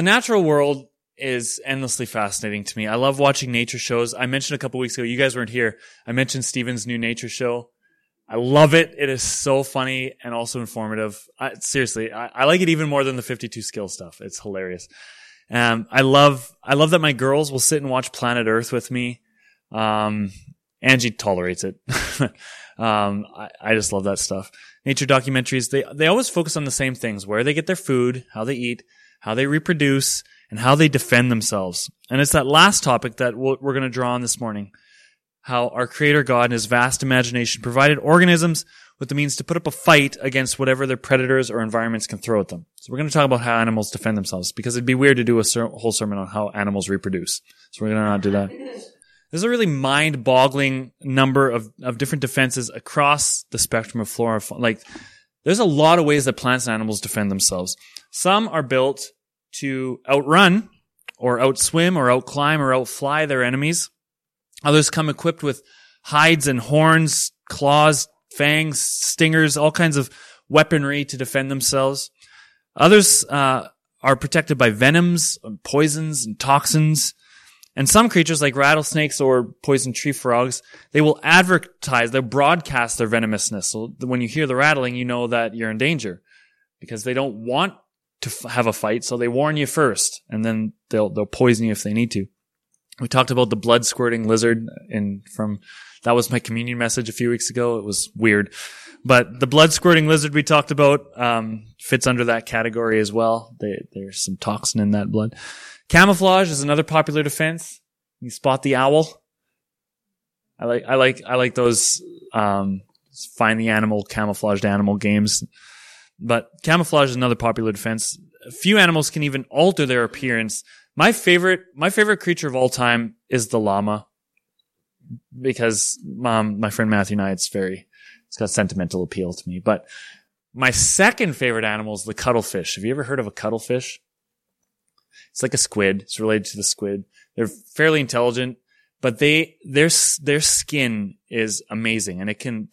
the natural world is endlessly fascinating to me. I love watching nature shows. I mentioned a couple weeks ago, you guys weren't here, I mentioned Steven's new nature show. I love it. It is so funny and also informative. I like it even more than the 52 skill stuff. It's hilarious. I love that my girls will sit and watch Planet Earth with me. Angie tolerates it. I just love that stuff. Nature documentaries, they always focus on the same things, where they get their food, how they eat, how they reproduce, and how they defend themselves. And it's that last topic that we're going to draw on this morning, how our Creator God in His vast imagination provided organisms with the means to put up a fight against whatever their predators or environments can throw at them. So we're going to talk about how animals defend themselves, because it'd be weird to do a whole sermon on how animals reproduce. So we're going to not do that. There's a really mind-boggling number of different defenses across the spectrum of flora and fauna. Like, there's a lot of ways that plants and animals defend themselves. Some are built to outrun or outswim or outclimb or outfly their enemies. Others come equipped with hides and horns, claws, fangs, stingers, all kinds of weaponry to defend themselves. Others are protected by venoms, and poisons, and toxins. And some creatures, like rattlesnakes or poison tree frogs, they will advertise, they'll broadcast their venomousness. So when you hear the rattling, you know that you're in danger, because they don't want to have a fight, so they warn you first, and then they'll poison you if they need to. We talked about the blood squirting lizard that was my communion message a few weeks ago. It was weird, but the blood squirting lizard we talked about fits under that category as well. There's some toxin in that blood. Camouflage is another popular defense. You spot the owl. I like those find the animal, camouflaged animal games. But camouflage is another popular defense. A few animals can even alter their appearance. My favorite creature of all time is the llama, because my friend Matthew and I, it's got sentimental appeal to me. But my second favorite animal is the cuttlefish. Have you ever heard of a cuttlefish? It's like a squid. It's related to the squid. They're fairly intelligent, but their skin is amazing, and it can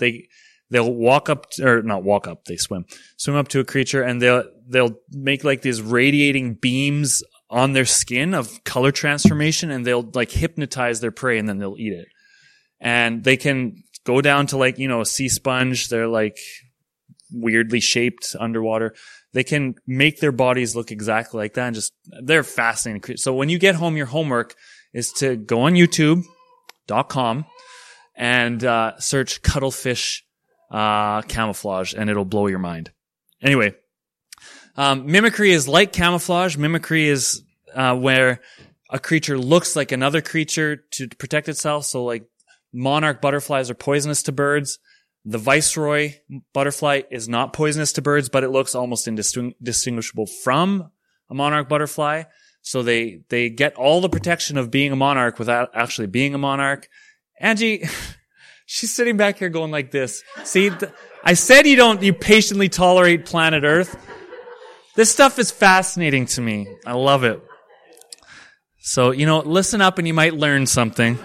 they'll walk up to, or not walk up. They swim up to a creature, and they'll make like these radiating beams on their skin of color transformation, and they'll like hypnotize their prey, and then they'll eat it. And they can go down to like, a sea sponge. They're like weirdly shaped underwater. They can make their bodies look exactly like that, and they're fascinating. So when you get home, your homework is to go on youtube.com and search cuttlefish camouflage, and it'll blow your mind. Anyway. Mimicry is like camouflage. Mimicry is where a creature looks like another creature to protect itself. So like monarch butterflies are poisonous to birds. The viceroy butterfly is not poisonous to birds, but it looks almost indistinguishable from a monarch butterfly. So they get all the protection of being a monarch without actually being a monarch. Angie, she's sitting back here going like this. See, I said you patiently tolerate Planet Earth. This stuff is fascinating to me. I love it. So, listen up and you might learn something.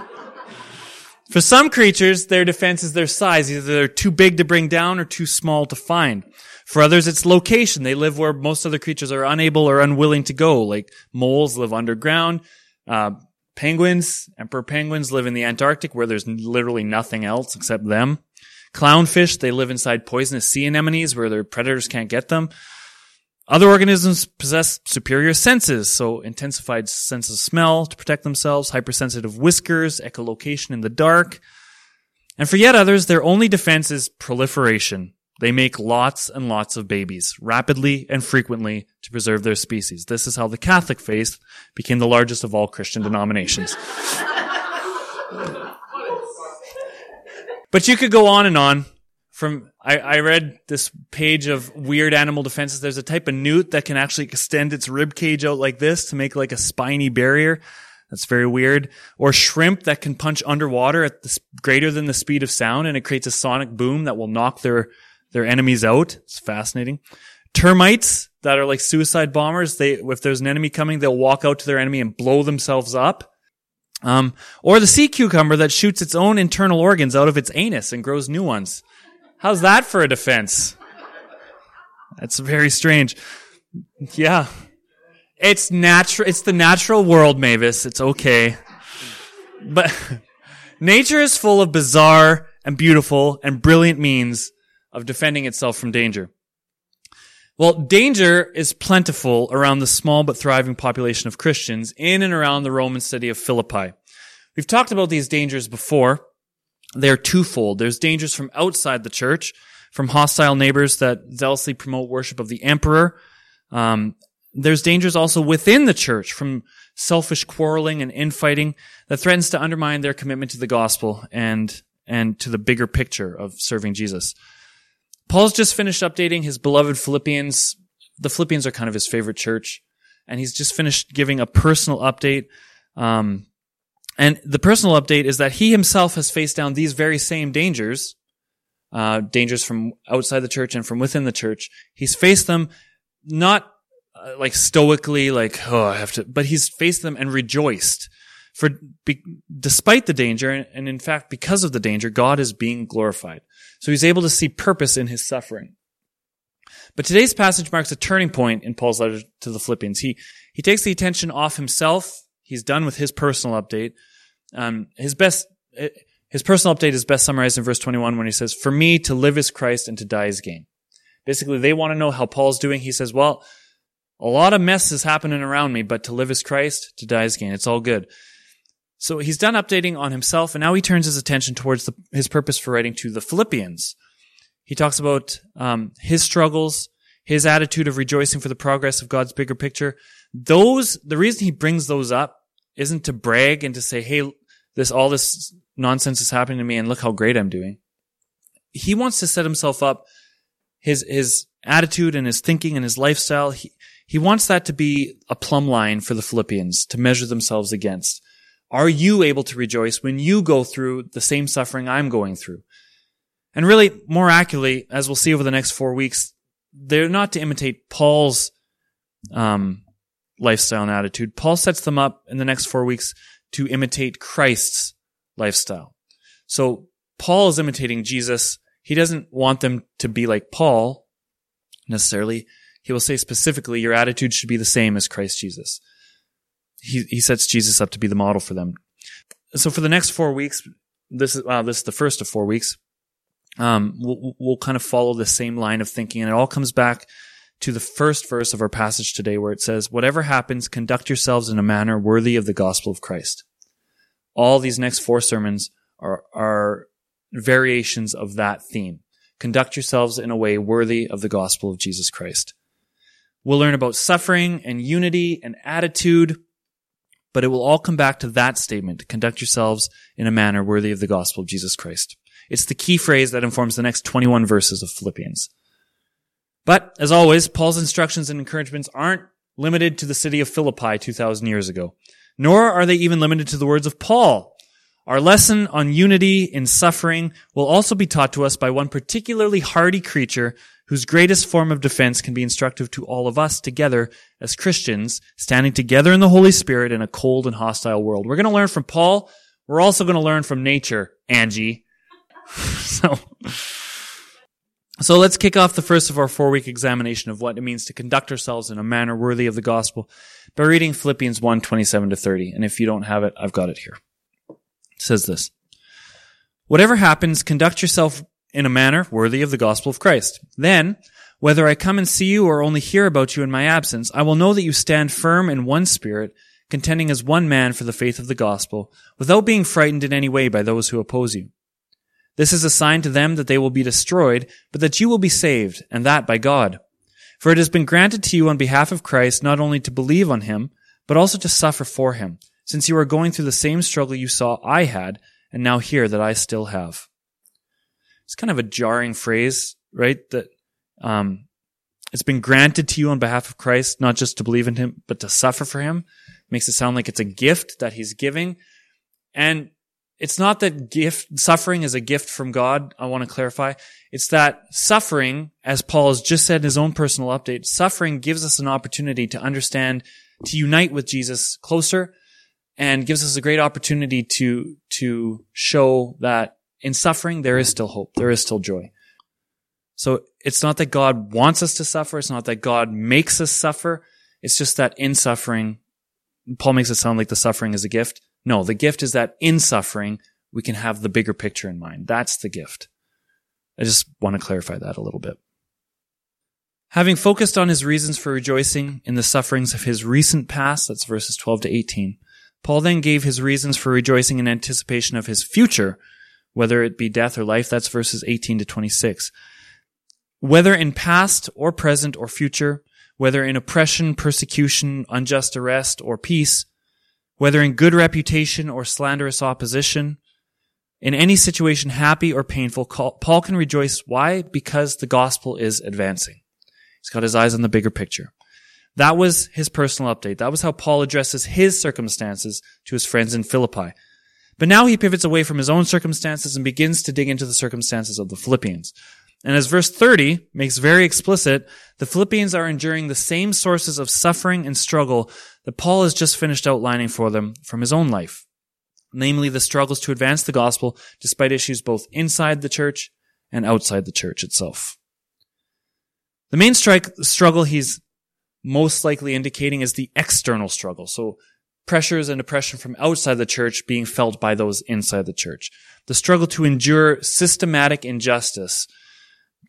For some creatures, their defense is their size. Either they're too big to bring down or too small to find. For others, it's location. They live where most other creatures are unable or unwilling to go. Like moles live underground. Penguins, emperor penguins live in the Antarctic, where there's literally nothing else except them. Clownfish, they live inside poisonous sea anemones where their predators can't get them. Other organisms possess superior senses, so intensified sense of smell to protect themselves, hypersensitive whiskers, echolocation in the dark. And for yet others, their only defense is proliferation. They make lots and lots of babies, rapidly and frequently, to preserve their species. This is how the Catholic faith became the largest of all Christian denominations. But you could go on and on. I read this page of weird animal defenses. There's a type of newt that can actually extend its rib cage out like this to make like a spiny barrier. That's very weird. Or shrimp that can punch underwater at greater than the speed of sound, and it creates a sonic boom that will knock their enemies out. It's fascinating. Termites that are like suicide bombers. If there's an enemy coming, they'll walk out to their enemy and blow themselves up. Or the sea cucumber that shoots its own internal organs out of its anus and grows new ones. How's that for a defense? That's very strange. Yeah. It's natural. It's the natural world, Mavis. It's okay. But nature is full of bizarre and beautiful and brilliant means of defending itself from danger. Well, danger is plentiful around the small but thriving population of Christians in and around the Roman city of Philippi. We've talked about these dangers before. They're twofold. There's dangers from outside the church, from hostile neighbors that zealously promote worship of the emperor. There's dangers also within the church from selfish quarreling and infighting that threatens to undermine their commitment to the gospel and to the bigger picture of serving Jesus. Paul's just finished updating his beloved Philippians. The Philippians are kind of his favorite church, and he's just finished giving a personal update. And the personal update is that he himself has faced down these very same dangers, dangers from outside the church and from within the church. He's faced them not like stoically, like, oh, I have to, but he's faced them and rejoiced. Despite the danger, and in fact, because of the danger, God is being glorified. So he's able to see purpose in his suffering. But today's passage marks a turning point in Paul's letter to the Philippians. He takes the attention off himself. He's done with his personal update. His personal update is best summarized in verse 21 when he says, "For me to live is Christ and to die is gain." Basically, they want to know how Paul's doing. He says, well, a lot of mess is happening around me, but to live is Christ, to die is gain. It's all good. So he's done updating on himself, and now he turns his attention towards his purpose for writing to the Philippians. He talks about his struggles, his attitude of rejoicing for the progress of God's bigger picture. The reason he brings those up isn't to brag and to say, hey, all this nonsense is happening to me and look how great I'm doing. He wants to set himself up, his attitude and his thinking and his lifestyle. He wants that to be a plumb line for the Philippians to measure themselves against. Are you able to rejoice when you go through the same suffering I'm going through? And really, more accurately, as we'll see over the next 4 weeks, they're not to imitate Paul's lifestyle and attitude. Paul sets them up in the next 4 weeks to imitate Christ's lifestyle. So Paul is imitating Jesus. He doesn't want them to be like Paul necessarily. He will say specifically, your attitude should be the same as Christ Jesus. He sets Jesus up to be the model for them. So for the next 4 weeks, this is the first of 4 weeks. We'll kind of follow the same line of thinking, and it all comes back to the first verse of our passage today where it says, whatever happens, conduct yourselves in a manner worthy of the gospel of Christ. All these next 4 sermons are variations of that theme. Conduct yourselves in a way worthy of the gospel of Jesus Christ. We'll learn about suffering and unity and attitude, but it will all come back to that statement, conduct yourselves in a manner worthy of the gospel of Jesus Christ. It's the key phrase that informs the next 21 verses of Philippians. But, as always, Paul's instructions and encouragements aren't limited to the city of Philippi 2,000 years ago, nor are they even limited to the words of Paul. Our lesson on unity in suffering will also be taught to us by one particularly hardy creature whose greatest form of defense can be instructive to all of us together as Christians, standing together in the Holy Spirit in a cold and hostile world. We're going to learn from Paul. We're also going to learn from nature, Angie. So let's kick off the first of our 4-week examination of what it means to conduct ourselves in a manner worthy of the gospel by reading Philippians 1:27-30. And if you don't have it, I've got it here. It says this. Whatever happens, conduct yourself in a manner worthy of the gospel of Christ. Then, whether I come and see you or only hear about you in my absence, I will know that you stand firm in one spirit, contending as one man for the faith of the gospel, without being frightened in any way by those who oppose you. This is a sign to them that they will be destroyed, but that you will be saved, and that by God. For it has been granted to you on behalf of Christ not only to believe on him, but also to suffer for him, since you are going through the same struggle you saw I had, and now hear that I still have. It's kind of a jarring phrase, right? That it's been granted to you on behalf of Christ, not just to believe in him, but to suffer for him. Makes it sound like it's a gift that he's giving. And it's not that suffering is a gift from God, I want to clarify. It's that suffering, as Paul has just said in his own personal update, suffering gives us an opportunity to understand, to unite with Jesus closer, and gives us a great opportunity to show that in suffering, there is still hope. There is still joy. So it's not that God wants us to suffer. It's not that God makes us suffer. It's just that in suffering, Paul makes it sound like the suffering is a gift. No, the gift is that in suffering, we can have the bigger picture in mind. That's the gift. I just want to clarify that a little bit. Having focused on his reasons for rejoicing in the sufferings of his recent past, that's verses 12 to 18, Paul then gave his reasons for rejoicing in anticipation of his future, whether it be death or life, that's verses 18 to 26. Whether in past or present or future, whether in oppression, persecution, unjust arrest, or peace, whether in good reputation or slanderous opposition, in any situation happy or painful, Paul can rejoice. Why? Because the gospel is advancing. He's got his eyes on the bigger picture. That was his personal update. That was how Paul addresses his circumstances to his friends in Philippi. But now he pivots away from his own circumstances and begins to dig into the circumstances of the Philippians. And as verse 30 makes very explicit, the Philippians are enduring the same sources of suffering and struggle that Paul has just finished outlining for them from his own life, namely the struggles to advance the gospel despite issues both inside the church and outside the church itself. The main struggle he's most likely indicating is the external struggle. So pressures and oppression from outside the church being felt by those inside the church. The struggle to endure systematic injustice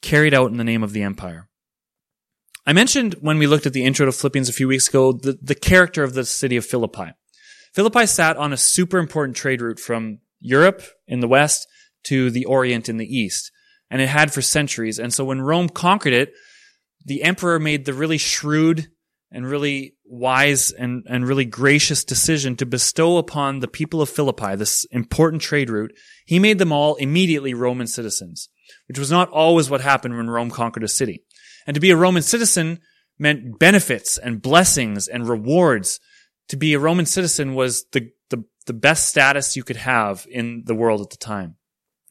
carried out in the name of the empire. I mentioned when we looked at the intro to Philippians a few weeks ago, the character of the city of Philippi. Philippi sat on a super important trade route from Europe in the west to the Orient in the east. And it had for centuries. And so when Rome conquered it, the emperor made the really shrewd and really wise and really gracious decision to bestow upon the people of Philippi this important trade route. He made them all immediately Roman citizens, which was not always what happened when Rome conquered a city. And to be a Roman citizen meant benefits and blessings and rewards. To be a Roman citizen was the best status you could have in the world at the time.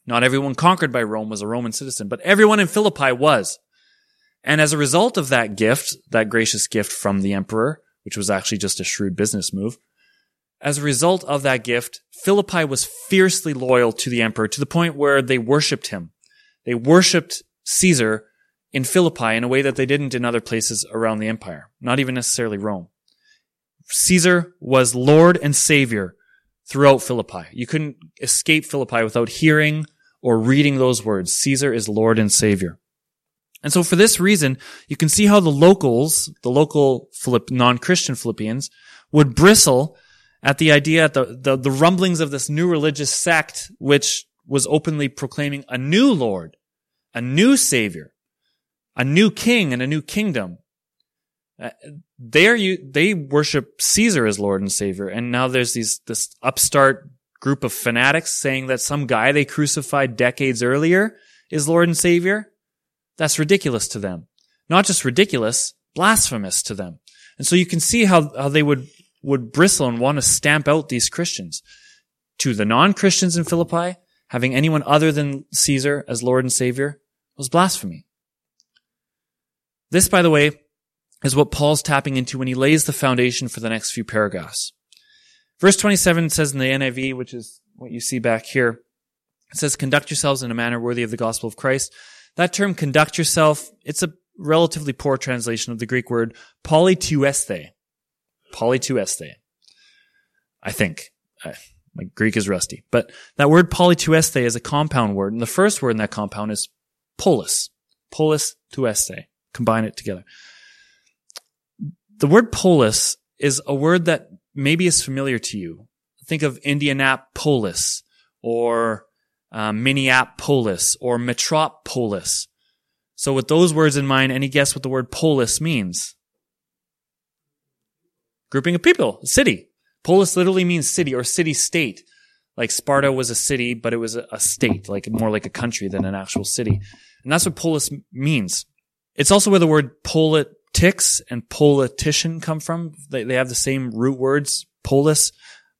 Not everyone conquered by Rome was a Roman citizen, but everyone in Philippi was. And as a result of that gift, that gracious gift from the emperor, which was actually just a shrewd business move, as a result of that gift, Philippi was fiercely loyal to the emperor to the point where they worshipped him. They worshipped Caesar in Philippi in a way that they didn't in other places around the empire, not even necessarily Rome. Caesar was Lord and Savior throughout Philippi. You couldn't escape Philippi without hearing or reading those words. Caesar is Lord and Savior. And so for this reason, you can see how the local non-Christian Philippians would bristle at the idea, at the rumblings of this new religious sect, which was openly proclaiming a new Lord, a new Savior, a new King, and a new kingdom. They worship Caesar as Lord and Savior, and now there's this upstart group of fanatics saying that some guy they crucified decades earlier is Lord and Savior. That's ridiculous to them. Not just ridiculous, blasphemous to them. And so you can see how they would bristle and want to stamp out these Christians. To the non-Christians in Philippi, having anyone other than Caesar as Lord and Savior was blasphemy. This, by the way, is what Paul's tapping into when he lays the foundation for the next few paragraphs. Verse 27 says in the NIV, which is what you see back here, it says, "Conduct yourselves in a manner worthy of the gospel of Christ." That term, conduct yourself, it's a relatively poor translation of the Greek word politeueste. Politeueste. I think. My Greek is rusty. But that word politeueste is a compound word, and the first word in that compound is polis. Polis tueste. Combine it together. The word polis is a word that maybe is familiar to you. Think of Indianapolis or Minneapolis or metropolis. So with those words in mind, any guess what the word polis means? Grouping of people, city. Polis literally means city or city-state. Like Sparta was a city, but it was a state, like more like a country than an actual city. And that's what polis means. It's also where the word politics and politician come from. They have the same root words. Polis,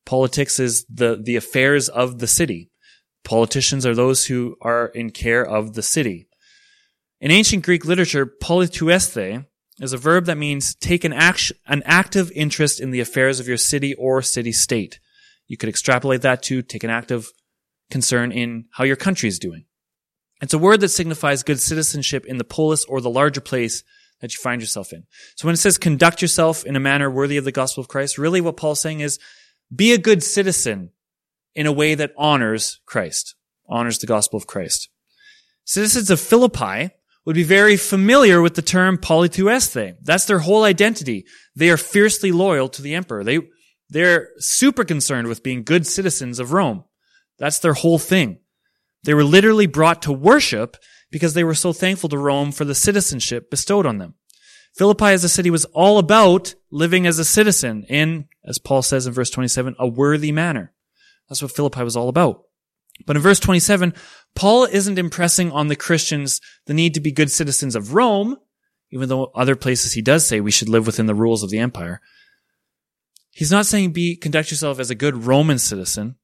politics is the affairs of the city. Politicians are those who are in care of the city. In ancient Greek literature, politeueste is a verb that means take an active interest in the affairs of your city or city-state. You could extrapolate that to take an active concern in how your country is doing. It's a word that signifies good citizenship in the polis or the larger place that you find yourself in. So when it says conduct yourself in a manner worthy of the gospel of Christ, really what Paul's saying is be a good citizen in a way that honors Christ, honors the gospel of Christ. Citizens of Philippi would be very familiar with the term politeueste. That's their whole identity. They are fiercely loyal to the emperor. They're super concerned with being good citizens of Rome. That's their whole thing. They were literally brought to worship because they were so thankful to Rome for the citizenship bestowed on them. Philippi as a city was all about living as a citizen in, as Paul says in verse 27, a worthy manner. That's what Philippi was all about. But in verse 27, Paul isn't impressing on the Christians the need to be good citizens of Rome, even though other places he does say we should live within the rules of the empire. He's not saying conduct yourself as a good Roman citizen.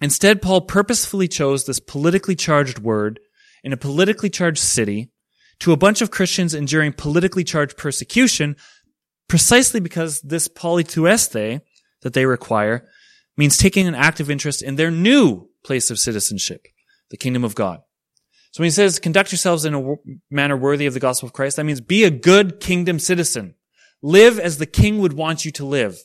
Instead, Paul purposefully chose this politically charged word in a politically charged city to a bunch of Christians enduring politically charged persecution precisely because this politeueste that they require means taking an active interest in their new place of citizenship, the kingdom of God. So when he says conduct yourselves in a manner worthy of the gospel of Christ, that means be a good kingdom citizen. Live as the king would want you to live.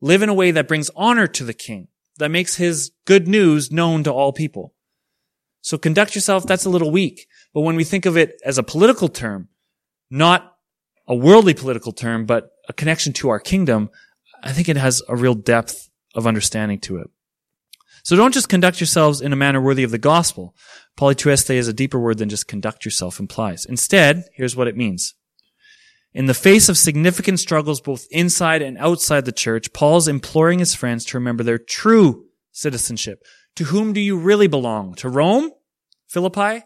Live in a way that brings honor to the king, that makes his good news known to all people. So conduct yourself, that's a little weak. But when we think of it as a political term, not a worldly political term, but a connection to our kingdom, I think it has a real depth of understanding to it. So don't just conduct yourselves in a manner worthy of the gospel. Politeueste is a deeper word than just conduct yourself implies. Instead, here's what it means. In the face of significant struggles both inside and outside the church, Paul's imploring his friends to remember their true citizenship. To whom do you really belong? To Rome? Philippi?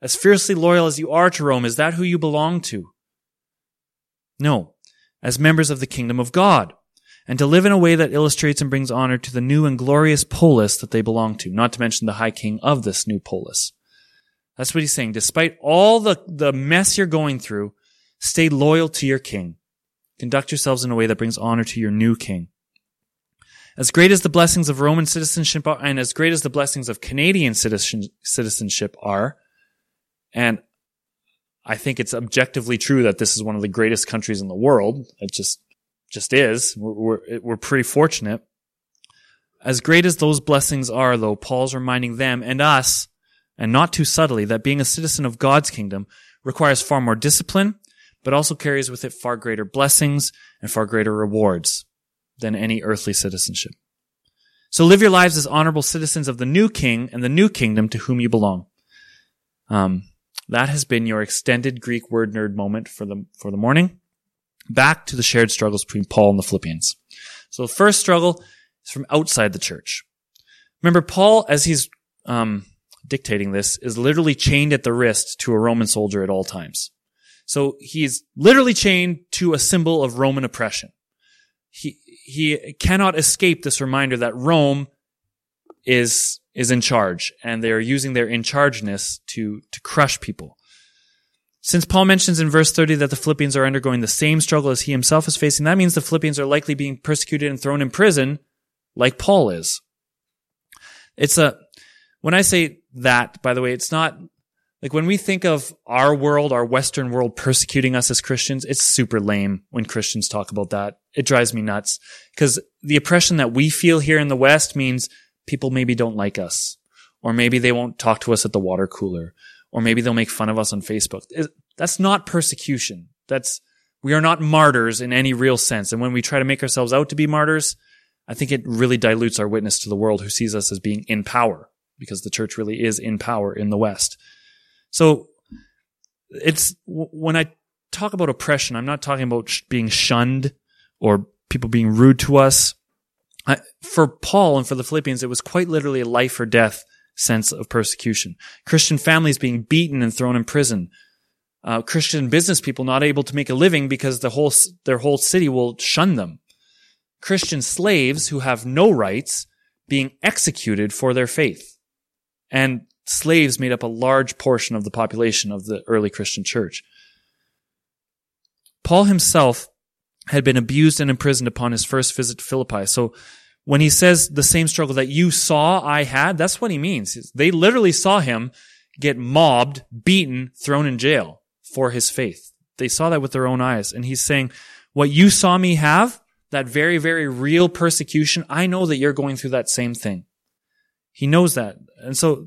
As fiercely loyal as you are to Rome, is that who you belong to? No. As members of the kingdom of God. And to live in a way that illustrates and brings honor to the new and glorious polis that they belong to, not to mention the high king of this new polis. That's what he's saying. Despite all the mess you're going through, stay loyal to your king. Conduct yourselves in a way that brings honor to your new king. As great as the blessings of Roman citizenship are, and as great as the blessings of Canadian citizenship are, and I think it's objectively true that this is one of the greatest countries in the world. It just is. We're pretty fortunate. As great as those blessings are, though, Paul's reminding them and us, and not too subtly, that being a citizen of God's kingdom requires far more discipline, but also carries with it far greater blessings and far greater rewards than any earthly citizenship. So live your lives as honorable citizens of the new king and the new kingdom to whom you belong. That has been your extended Greek word nerd moment for the morning. Back to the shared struggles between Paul and the Philippians. So the first struggle is from outside the church. Remember, Paul, as he's dictating this, is literally chained at the wrist to a Roman soldier at all times. So he's literally chained to a symbol of Roman oppression. He cannot escape this reminder that Rome is in charge, and they are using their in-chargeness to crush people. Since Paul mentions in verse 30 that the Philippians are undergoing the same struggle as he himself is facing, that means the Philippians are likely being persecuted and thrown in prison like Paul is. When I say that, by the way, it's not like when we think of our world, our Western world persecuting us as Christians, it's super lame when Christians talk about that. It drives me nuts because the oppression that we feel here in the West means people maybe don't like us, or maybe they won't talk to us at the water cooler, or maybe they'll make fun of us on Facebook. That's not persecution. We are not martyrs in any real sense. And when we try to make ourselves out to be martyrs, I think it really dilutes our witness to the world who sees us as being in power, because the church really is in power in the West. So when I talk about oppression, I'm not talking about being shunned or people being rude to us. For Paul and for the Philippians, it was quite literally a life or death sense of persecution. Christian families being beaten and thrown in prison. Christian business people not able to make a living because their whole city will shun them. Christian slaves who have no rights being executed for their faith. And slaves made up a large portion of the population of the early Christian church. Paul himself had been abused and imprisoned upon his first visit to Philippi. So when he says the same struggle that you saw I had, that's what he means. They literally saw him get mobbed, beaten, thrown in jail for his faith, They saw that with their own eyes. And he's saying, what you saw me have, that very, very real persecution, I know that you're going through that same thing. He knows that. And so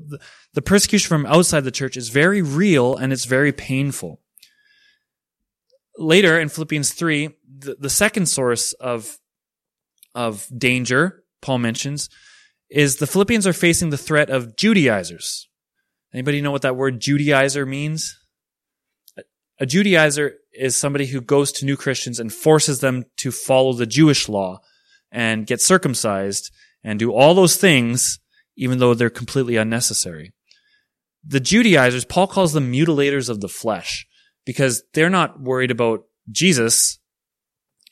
the persecution from outside the church is very real and it's very painful. Later in Philippians 3, the second source of danger, Paul mentions, is the Philippians are facing the threat of Judaizers. Anybody know what that word Judaizer means? A Judaizer is somebody who goes to new Christians and forces them to follow the Jewish law and get circumcised and do all those things, even though they're completely unnecessary. The Judaizers, Paul calls them mutilators of the flesh, because they're not worried about Jesus,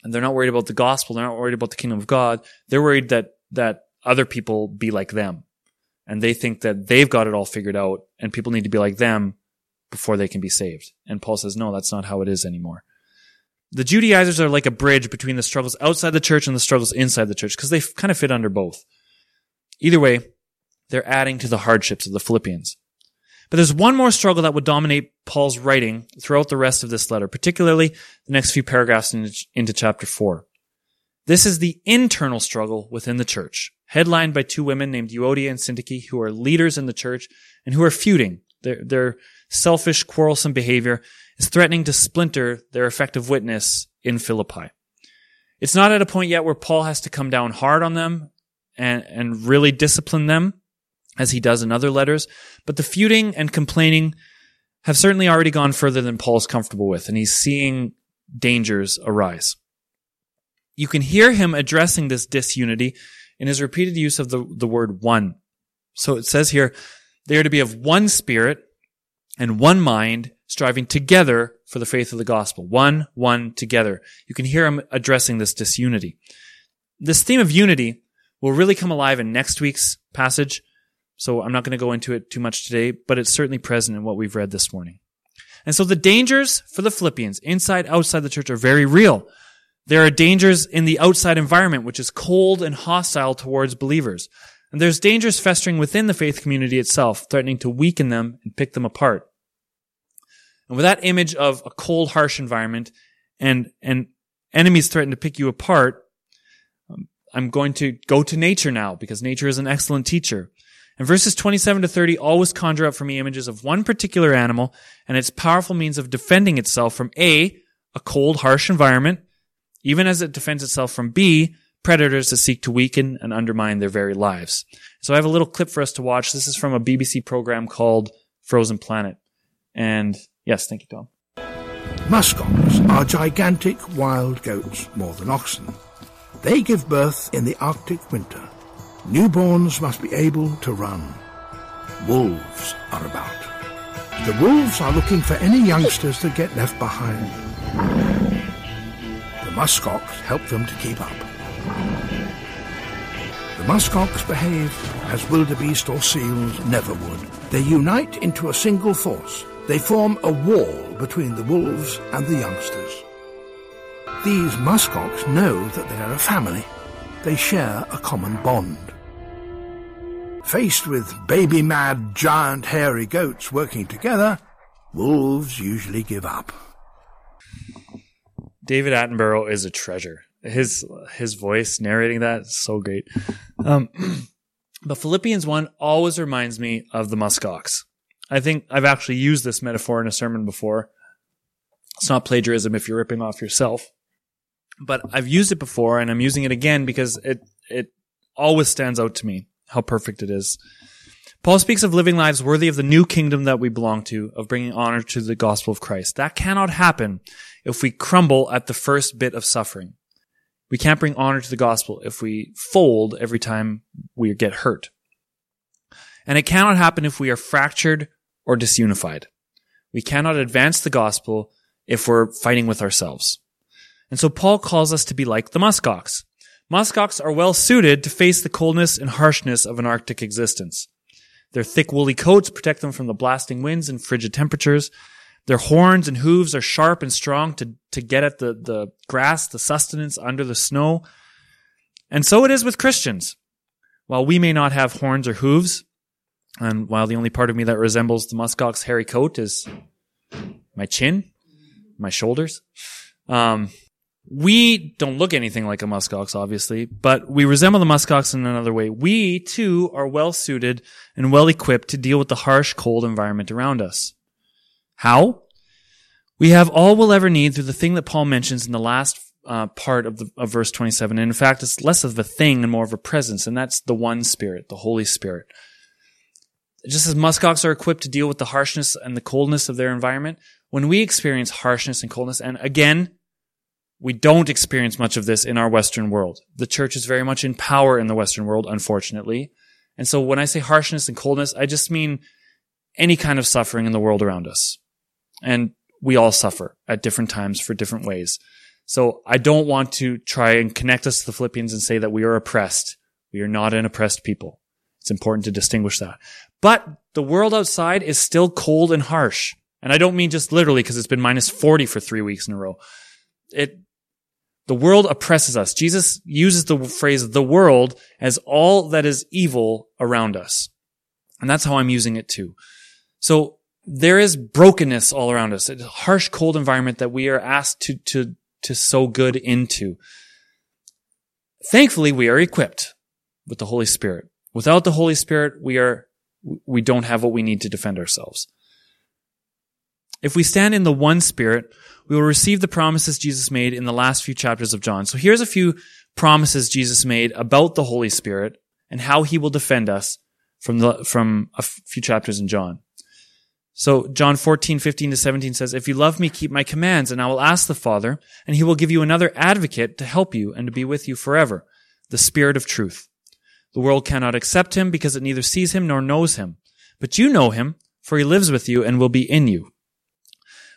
and they're not worried about the gospel, they're not worried about the kingdom of God. They're worried that other people be like them. And they think that they've got it all figured out, and people need to be like them before they can be saved. And Paul says, no, that's not how it is anymore. The Judaizers are like a bridge between the struggles outside the church and the struggles inside the church, because they kind of fit under both. Either way, they're adding to the hardships of the Philippians. But there's one more struggle that would dominate Paul's writing throughout the rest of this letter, particularly the next few paragraphs into chapter 4. This is the internal struggle within the church, headlined by two women named Euodia and Syntyche, who are leaders in the church and who are feuding. Their selfish, quarrelsome behavior is threatening to splinter their effective witness in Philippi. It's not at a point yet where Paul has to come down hard on them and really discipline them, as he does in other letters, but the feuding and complaining have certainly already gone further than Paul's comfortable with, and he's seeing dangers arise. You can hear him addressing this disunity in his repeated use of the word one. So it says here, they are to be of one spirit and one mind, striving together for the faith of the gospel. One, together. You can hear him addressing this disunity. This theme of unity will really come alive in next week's passage, so I'm not going to go into it too much today, but it's certainly present in what we've read this morning. And so the dangers for the Philippians, inside, outside the church, are very real. There are dangers in the outside environment, which is cold and hostile towards believers. And there's dangers festering within the faith community itself, threatening to weaken them and pick them apart. And with that image of a cold, harsh environment and enemies threaten to pick you apart, I'm going to go to nature now, because nature is an excellent teacher. And verses 27 to 30 always conjure up for me images of one particular animal and its powerful means of defending itself from A, a cold, harsh environment, even as it defends itself from B, predators that seek to weaken and undermine their very lives. So I have a little clip for us to watch. This is from a BBC program called Frozen Planet. And yes, thank you, Tom. Muskox are gigantic wild goats, more than oxen. They give birth in the Arctic winter. Newborns must be able to run. Wolves are about. The wolves are looking for any youngsters that get left behind. The muskox help them to keep up. The muskox behave as wildebeest or seals never would. They unite into a single force. They form a wall between the wolves and the youngsters. These muskox know that they are a family. They share a common bond. Faced with baby-mad, giant, hairy goats working together, wolves usually give up. David Attenborough is a treasure. His voice narrating that is so great. But Philippians 1 always reminds me of the muskox. I think I've actually used this metaphor in a sermon before. It's not plagiarism if you're ripping off yourself. But I've used it before, and I'm using it again because it always stands out to me how perfect it is. Paul speaks of living lives worthy of the new kingdom that we belong to, of bringing honor to the gospel of Christ. That cannot happen if we crumble at the first bit of suffering. We can't bring honor to the gospel if we fold every time we get hurt. And it cannot happen if we are fractured or disunified. We cannot advance the gospel if we're fighting with ourselves. And so Paul calls us to be like the muskox. Muskox are well suited to face the coldness and harshness of an Arctic existence. Their thick woolly coats protect them from the blasting winds and frigid temperatures. Their horns and hooves are sharp and strong to get at the grass, the sustenance under the snow. And so it is with Christians. While we may not have horns or hooves, and while the only part of me that resembles the muskox's hairy coat is my chin, my shoulders. We don't look anything like a muskox, obviously, but we resemble the muskox in another way. We, too, are well-suited and well-equipped to deal with the harsh, cold environment around us. How? We have all we'll ever need through the thing that Paul mentions in the last part of verse 27. And in fact, it's less of a thing and more of a presence, and that's the one Spirit, the Holy Spirit. Just as muskox are equipped to deal with the harshness and the coldness of their environment, when we experience harshness and coldness, and again, we don't experience much of this in our Western world. The church is very much in power in the Western world, unfortunately. And so when I say harshness and coldness, I just mean any kind of suffering in the world around us. And we all suffer at different times for different ways. So I don't want to try and connect us to the Philippians and say that we are oppressed. We are not an oppressed people. It's important to distinguish that. But the world outside is still cold and harsh. And I don't mean just literally because it's been minus 40 for 3 weeks in a row. The world oppresses us. Jesus uses the phrase "the world" as all that is evil around us. And that's how I'm using it too. So there is brokenness all around us. It's a harsh, cold environment that we are asked to sow good into. Thankfully, we are equipped with the Holy Spirit. Without the Holy Spirit, we don't have what we need to defend ourselves. If we stand in the one Spirit, we will receive the promises Jesus made in the last few chapters of John. So here's a few promises Jesus made about the Holy Spirit and how he will defend us from a few chapters in John. So John 14:15-17 says, "If you love me, keep my commands, and I will ask the Father, and he will give you another advocate to help you and to be with you forever, the Spirit of truth. The world cannot accept him because it neither sees him nor knows him. But you know him, for he lives with you and will be in you."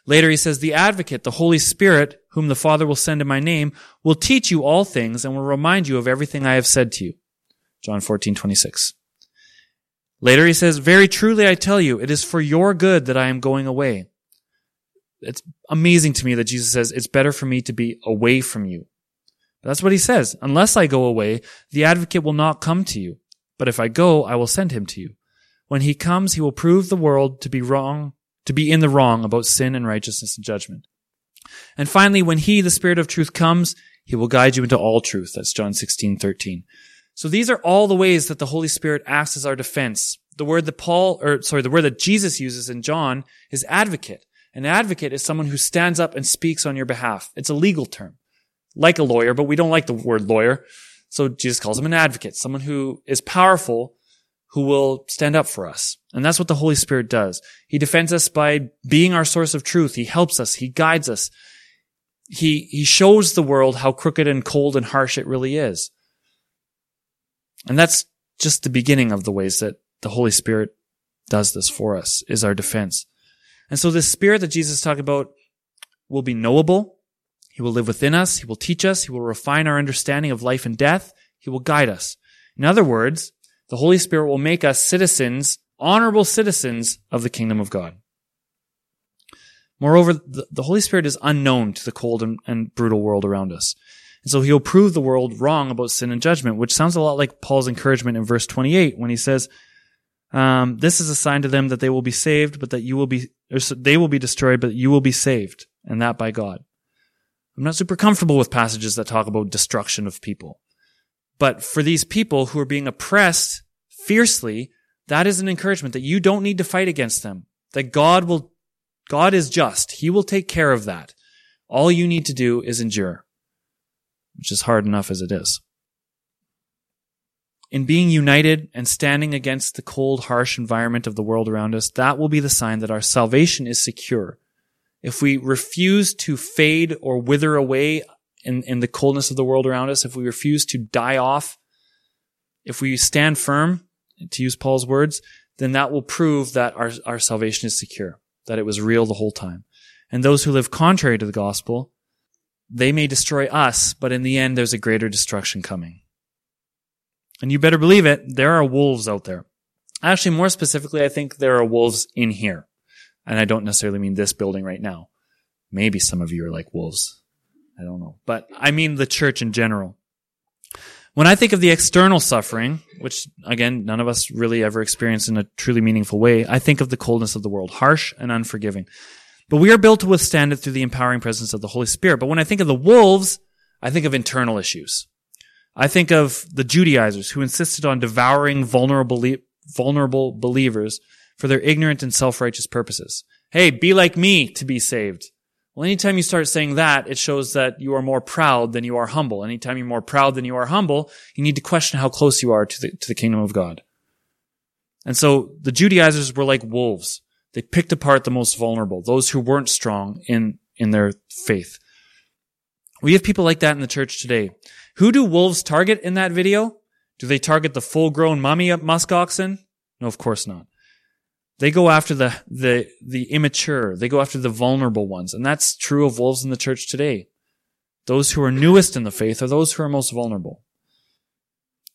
Later he says, "The advocate, the Holy Spirit, whom the Father will send in my name, will teach you all things and will remind you of everything I have said to you." John 14:26. Later he says, "Very truly I tell you, it is for your good that I am going away." It's amazing to me that Jesus says, it's better for me to be away from you. But that's what he says. "Unless I go away, the advocate will not come to you. But if I go, I will send him to you. When he comes, he will prove the world to be in the wrong about sin and righteousness and judgment. And finally, when he, the Spirit of truth, comes, he will guide you into all truth." That's John 16:13. So these are all the ways that the Holy Spirit acts as our defense. The word that Jesus uses in John is advocate. An advocate is someone who stands up and speaks on your behalf. It's a legal term, like a lawyer, but we don't like the word lawyer. So Jesus calls him an advocate, someone who is powerful, who will stand up for us. And that's what the Holy Spirit does. He defends us by being our source of truth. He helps us. He guides us. He shows the world how crooked and cold and harsh it really is. And that's just the beginning of the ways that the Holy Spirit does this for us, is our defense. And so this Spirit that Jesus talked about will be knowable. He will live within us. He will teach us. He will refine our understanding of life and death. He will guide us. In other words, the Holy Spirit will make us citizens, honorable citizens of the kingdom of God. Moreover, the Holy Spirit is unknown to the cold and brutal world around us. And so he'll prove the world wrong about sin and judgment, which sounds a lot like Paul's encouragement in verse 28 when he says, "This is a sign to them that they will be saved, but that you will be, or they will be destroyed, but you will be saved, and that by God." I'm not super comfortable with passages that talk about destruction of people. But for these people who are being oppressed fiercely, that is an encouragement that you don't need to fight against them, that God is just. He will take care of that. All you need to do is endure, which is hard enough as it is. In being united and standing against the cold, harsh environment of the world around us, that will be the sign that our salvation is secure. If we refuse to fade or wither away in the coldness of the world around us, if we refuse to die off, if we stand firm, to use Paul's words, then that will prove that our salvation is secure, that it was real the whole time. And those who live contrary to the gospel, they may destroy us, but in the end, there's a greater destruction coming. And you better believe it, there are wolves out there. Actually, more specifically, I think there are wolves in here. And I don't necessarily mean this building right now. Maybe some of you are like wolves. I don't know. But I mean the church in general. When I think of the external suffering, which, again, none of us really ever experience in a truly meaningful way, I think of the coldness of the world, harsh and unforgiving. But we are built to withstand it through the empowering presence of the Holy Spirit. But when I think of the wolves, I think of internal issues. I think of the Judaizers who insisted on devouring vulnerable believers for their ignorant and self-righteous purposes. Hey, be like me to be saved. Well, anytime you start saying that, it shows that you are more proud than you are humble. Anytime you're more proud than you are humble, you need to question how close you are to the kingdom of God. And so the Judaizers were like wolves. They picked apart the most vulnerable, those who weren't strong in their faith. We have people like that in the church today. Who do wolves target in that video? Do they target the full-grown mommy musk oxen? No, of course not. They go after the immature. They go after the vulnerable ones. And that's true of wolves in the church today. Those who are newest in the faith are those who are most vulnerable.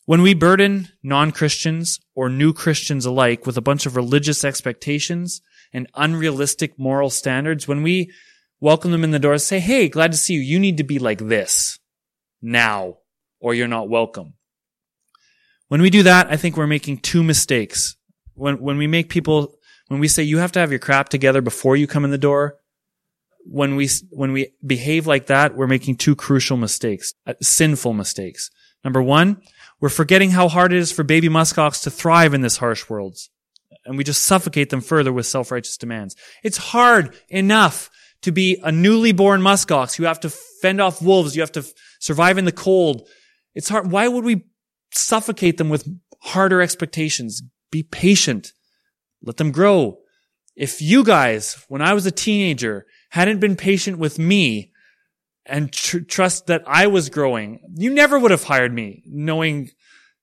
When we burden non-Christians or new Christians alike with a bunch of religious expectations and unrealistic moral standards, when we welcome them in the door and say, hey, glad to see you. You need to be like this now, or you're not welcome. When we do that, I think we're making two mistakes. When we say you have to have your crap together before you come in the door, when we behave like that, we're making two crucial mistakes, sinful mistakes. Number one, we're forgetting how hard it is for baby muskox to thrive in this harsh world, and we just suffocate them further with self-righteous demands. It's hard enough to be a newly born muskox. You have to fend off wolves. You have to survive in the cold. It's hard. Why would we suffocate them with harder expectations? Be patient. Let them grow. If you guys, when I was a teenager, hadn't been patient with me and trust that I was growing, you never would have hired me, knowing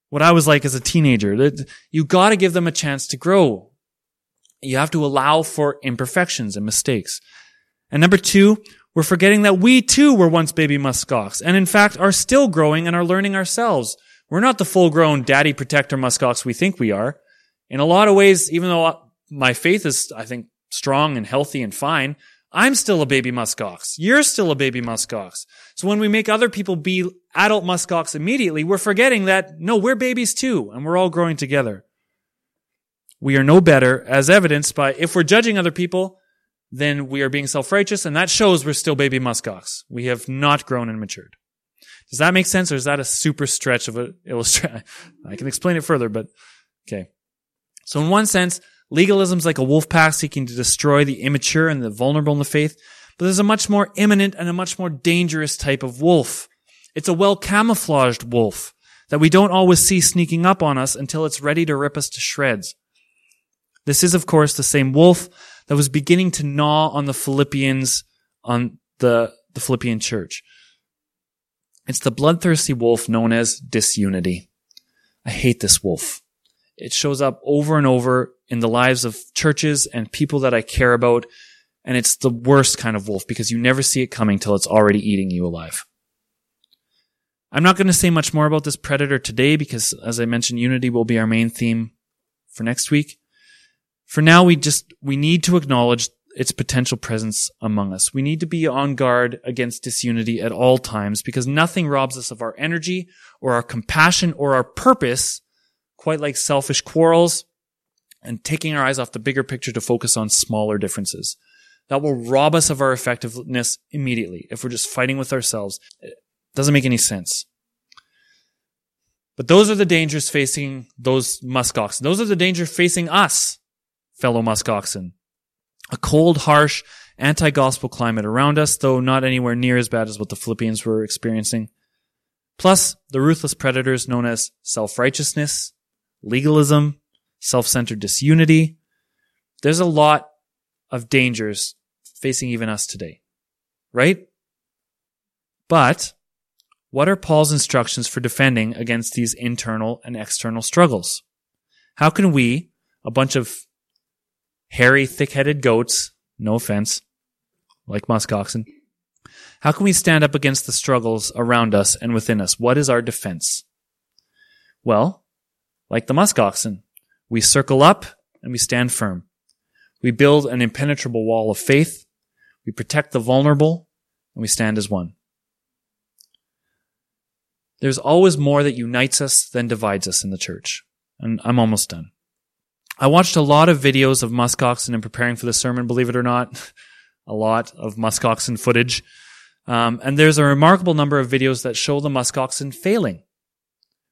what I was like as a teenager. You got to give them a chance to grow. You have to allow for imperfections and mistakes. And number two, we're forgetting that we too were once baby muskox and in fact are still growing and are learning ourselves. We're not the full-grown daddy protector muskox we think we are. In a lot of ways, even though my faith is, I think, strong and healthy and fine, I'm still a baby muskox. You're still a baby muskox. So when we make other people be adult muskox immediately, we're forgetting that, no, we're babies too, and we're all growing together. We are no better, as evidenced by if we're judging other people, then we are being self-righteous, and that shows we're still baby muskox. We have not grown and matured. Does that make sense, or is that a super stretch of an illustration? I can explain it further, but okay. So in one sense, legalism's like a wolf pack seeking to destroy the immature and the vulnerable in the faith, but there's a much more imminent and a much more dangerous type of wolf. It's a well-camouflaged wolf that we don't always see sneaking up on us until it's ready to rip us to shreds. This is, of course, the same wolf that was beginning to gnaw on the Philippians, on the Philippian church. It's the bloodthirsty wolf known as disunity. I hate this wolf. It shows up over and over in the lives of churches and people that I care about, and it's the worst kind of wolf because you never see it coming till it's already eating you alive. I'm not going to say much more about this predator today because, as I mentioned, unity will be our main theme for next week. For now, we need to acknowledge its potential presence among us. We need to be on guard against disunity at all times because nothing robs us of our energy or our compassion or our purpose, quite like selfish quarrels and taking our eyes off the bigger picture to focus on smaller differences. That will rob us of our effectiveness immediately if we're just fighting with ourselves. It doesn't make any sense. But those are the dangers facing those muskoxen. Those are the dangers facing us, fellow muskoxen. A cold, harsh, anti-gospel climate around us, though not anywhere near as bad as what the Philippians were experiencing. Plus, the ruthless predators known as self-righteousness, legalism, self-centered disunity. There's a lot of dangers facing even us today, right? But what are Paul's instructions for defending against these internal and external struggles? How can we, a bunch of hairy, thick-headed goats, no offense, like muskoxen. How can we stand up against the struggles around us and within us? What is our defense? Well, like the muskoxen, we circle up and we stand firm. We build an impenetrable wall of faith. We protect the vulnerable and we stand as one. There's always more that unites us than divides us in the church. And I'm almost done. I watched a lot of videos of muskoxen in preparing for the sermon, believe it or not. a lot of muskoxen footage. And there's a remarkable number of videos that show the muskoxen failing,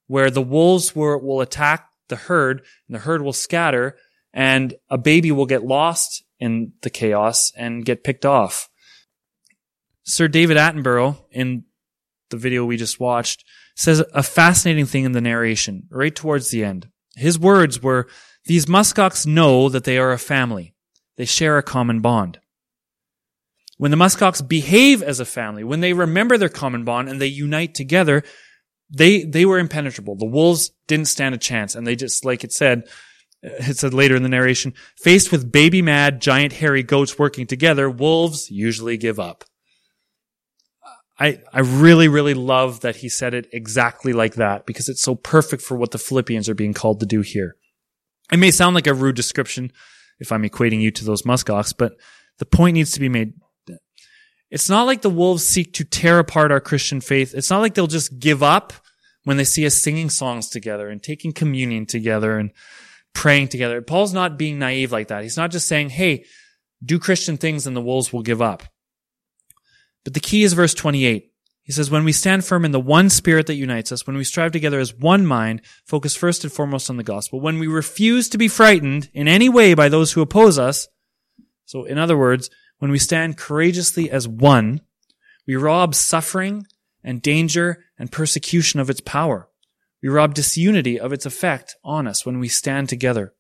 where the wolves will attack the herd, and the herd will scatter, and a baby will get lost in the chaos and get picked off. Sir David Attenborough, in the video we just watched, says a fascinating thing in the narration, right towards the end. His words were, "These muskox know that they are a family. They share a common bond." When the muskox behave as a family, when they remember their common bond and they unite together, they were impenetrable. The wolves didn't stand a chance, and they just, like it said later in the narration, faced with baby-mad, giant, hairy goats working together, wolves usually give up. I really, really love that he said it exactly like that, because it's so perfect for what the Philippians are being called to do here. It may sound like a rude description if I'm equating you to those muskox, but the point needs to be made. It's not like the wolves seek to tear apart our Christian faith. It's not like they'll just give up when they see us singing songs together and taking communion together and praying together. Paul's not being naive like that. He's not just saying, hey, do Christian things and the wolves will give up. But the key is verse 28. He says, when we stand firm in the one spirit that unites us, when we strive together as one mind, focus first and foremost on the gospel, when we refuse to be frightened in any way by those who oppose us, so in other words, when we stand courageously as one, we rob suffering and danger and persecution of its power. We rob disunity of its effect on us when we stand together.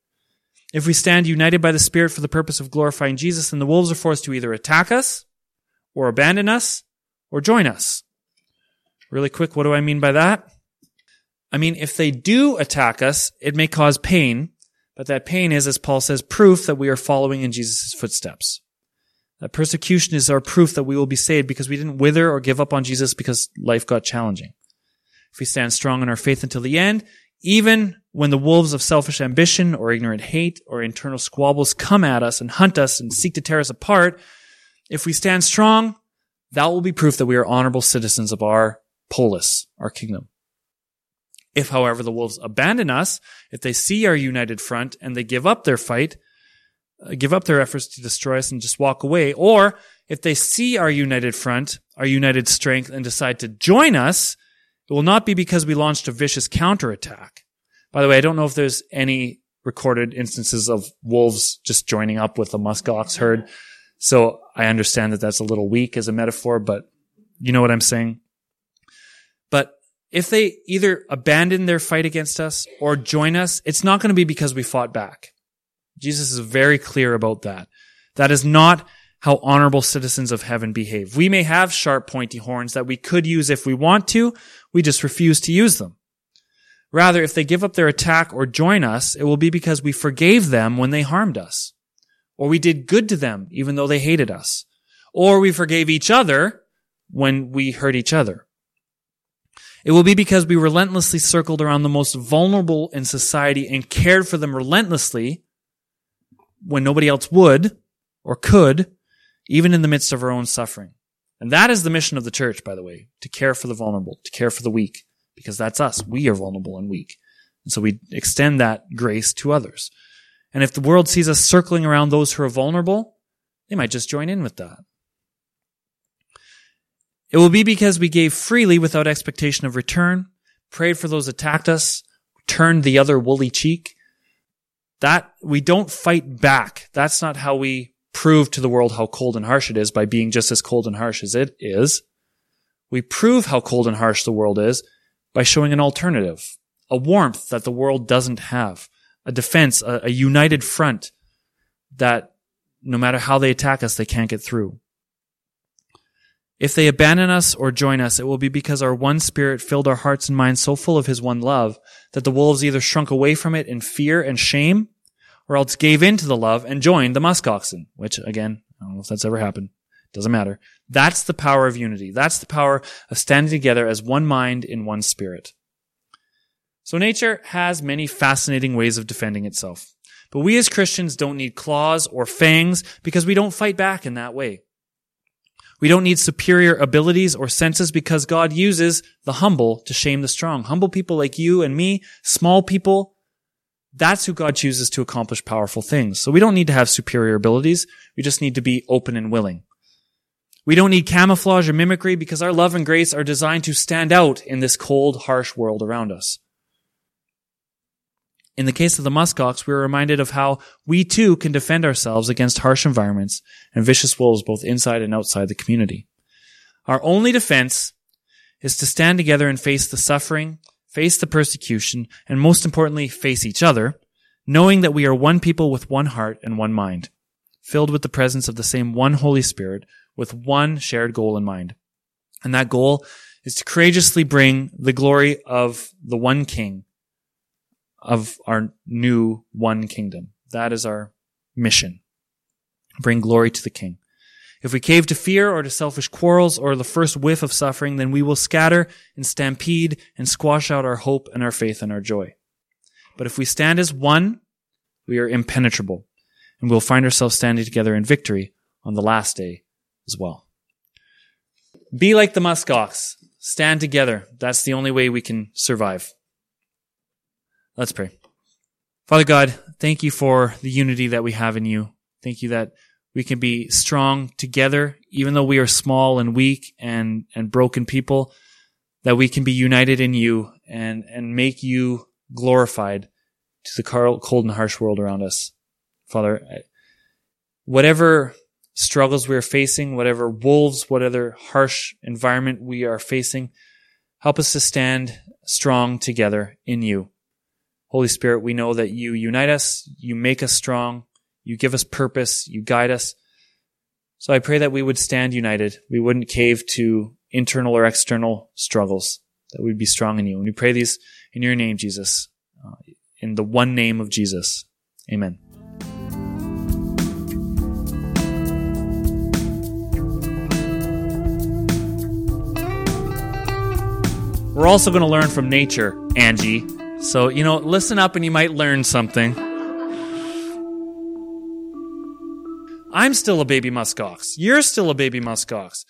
If we stand united by the Spirit for the purpose of glorifying Jesus, then the wolves are forced to either attack us, or abandon us, or join us. Really quick, what do I mean by that? I mean, if they do attack us, it may cause pain, but that pain is, as Paul says, proof that we are following in Jesus' footsteps. That persecution is our proof that we will be saved because we didn't wither or give up on Jesus because life got challenging. If we stand strong in our faith until the end, even when the wolves of selfish ambition or ignorant hate or internal squabbles come at us and hunt us and seek to tear us apart, if we stand strong, that will be proof that we are honorable citizens of our polis, our kingdom. If, however, the wolves abandon us, if they see our united front and they give up their fight, give up their efforts to destroy us and just walk away, or if they see our united front, our united strength, and decide to join us, it will not be because we launched a vicious counterattack. By the way, I don't know if there's any recorded instances of wolves just joining up with a muskox herd, so I understand that that's a little weak as a metaphor, but you know what I'm saying. But if they either abandon their fight against us or join us, it's not going to be because we fought back. Jesus is very clear about that. That is not how honorable citizens of heaven behave. We may have sharp, pointy horns that we could use if we want to. We just refuse to use them. Rather, if they give up their attack or join us, it will be because we forgave them when they harmed us. Or we did good to them, even though they hated us. Or we forgave each other when we hurt each other. It will be because we relentlessly circled around the most vulnerable in society and cared for them relentlessly when nobody else would or could, even in the midst of our own suffering. And that is the mission of the church, by the way, to care for the vulnerable, to care for the weak, because that's us. We are vulnerable and weak. And so we extend that grace to others. And if the world sees us circling around those who are vulnerable, they might just join in with that. It will be because we gave freely without expectation of return, prayed for those attacked us, turned the other woolly cheek. That we don't fight back. That's not how we prove to the world how cold and harsh it is, by being just as cold and harsh as it is. We prove how cold and harsh the world is by showing an alternative, a warmth that the world doesn't have. A defense, a united front that no matter how they attack us, they can't get through. If they abandon us or join us, it will be because our one Spirit filled our hearts and minds so full of His one love that the wolves either shrunk away from it in fear and shame, or else gave in to the love and joined the muskoxen, which, again, I don't know if that's ever happened. Doesn't matter. That's the power of unity. That's the power of standing together as one mind in one spirit. So nature has many fascinating ways of defending itself. But we as Christians don't need claws or fangs because we don't fight back in that way. We don't need superior abilities or senses because God uses the humble to shame the strong. Humble people like you and me, small people, That's who God chooses to accomplish powerful things. So we don't need to have superior abilities. We just need to be open and willing. We don't need camouflage or mimicry because our love and grace are designed to stand out in this cold, harsh world around us. In the case of the muskox, we are reminded of how we too can defend ourselves against harsh environments and vicious wolves both inside and outside the community. Our only defense is to stand together and face the suffering, face the persecution, and most importantly, face each other, knowing that we are one people with one heart and one mind, filled with the presence of the same one Holy Spirit, with one shared goal in mind. And that goal is to courageously bring the glory of the one King of our new one kingdom. That is our mission. Bring glory to the King. If we cave to fear or to selfish quarrels or the first whiff of suffering, then we will scatter and stampede and squash out our hope and our faith and our joy. But if we stand as one, we are impenetrable, and we'll find ourselves standing together in victory on the last day as well. Be like the muskox. Stand together. That's the only way we can survive. Let's pray. Father God, thank you for the unity that we have in you. Thank you that we can be strong together, even though we are small and weak and broken people, that we can be united in you and make you glorified to the cold and harsh world around us. Father, whatever struggles we are facing, whatever wolves, whatever harsh environment we are facing, help us to stand strong together in you. Holy Spirit, we know that you unite us, you make us strong, you give us purpose, you guide us. So I pray that we would stand united. We wouldn't cave to internal or external struggles, that we'd be strong in you. And we pray these in your name, Jesus, in the one name of Jesus. Amen. We're also going to learn from nature, Angie. So, listen up and you might learn something. I'm still a baby muskox. You're still a baby muskox.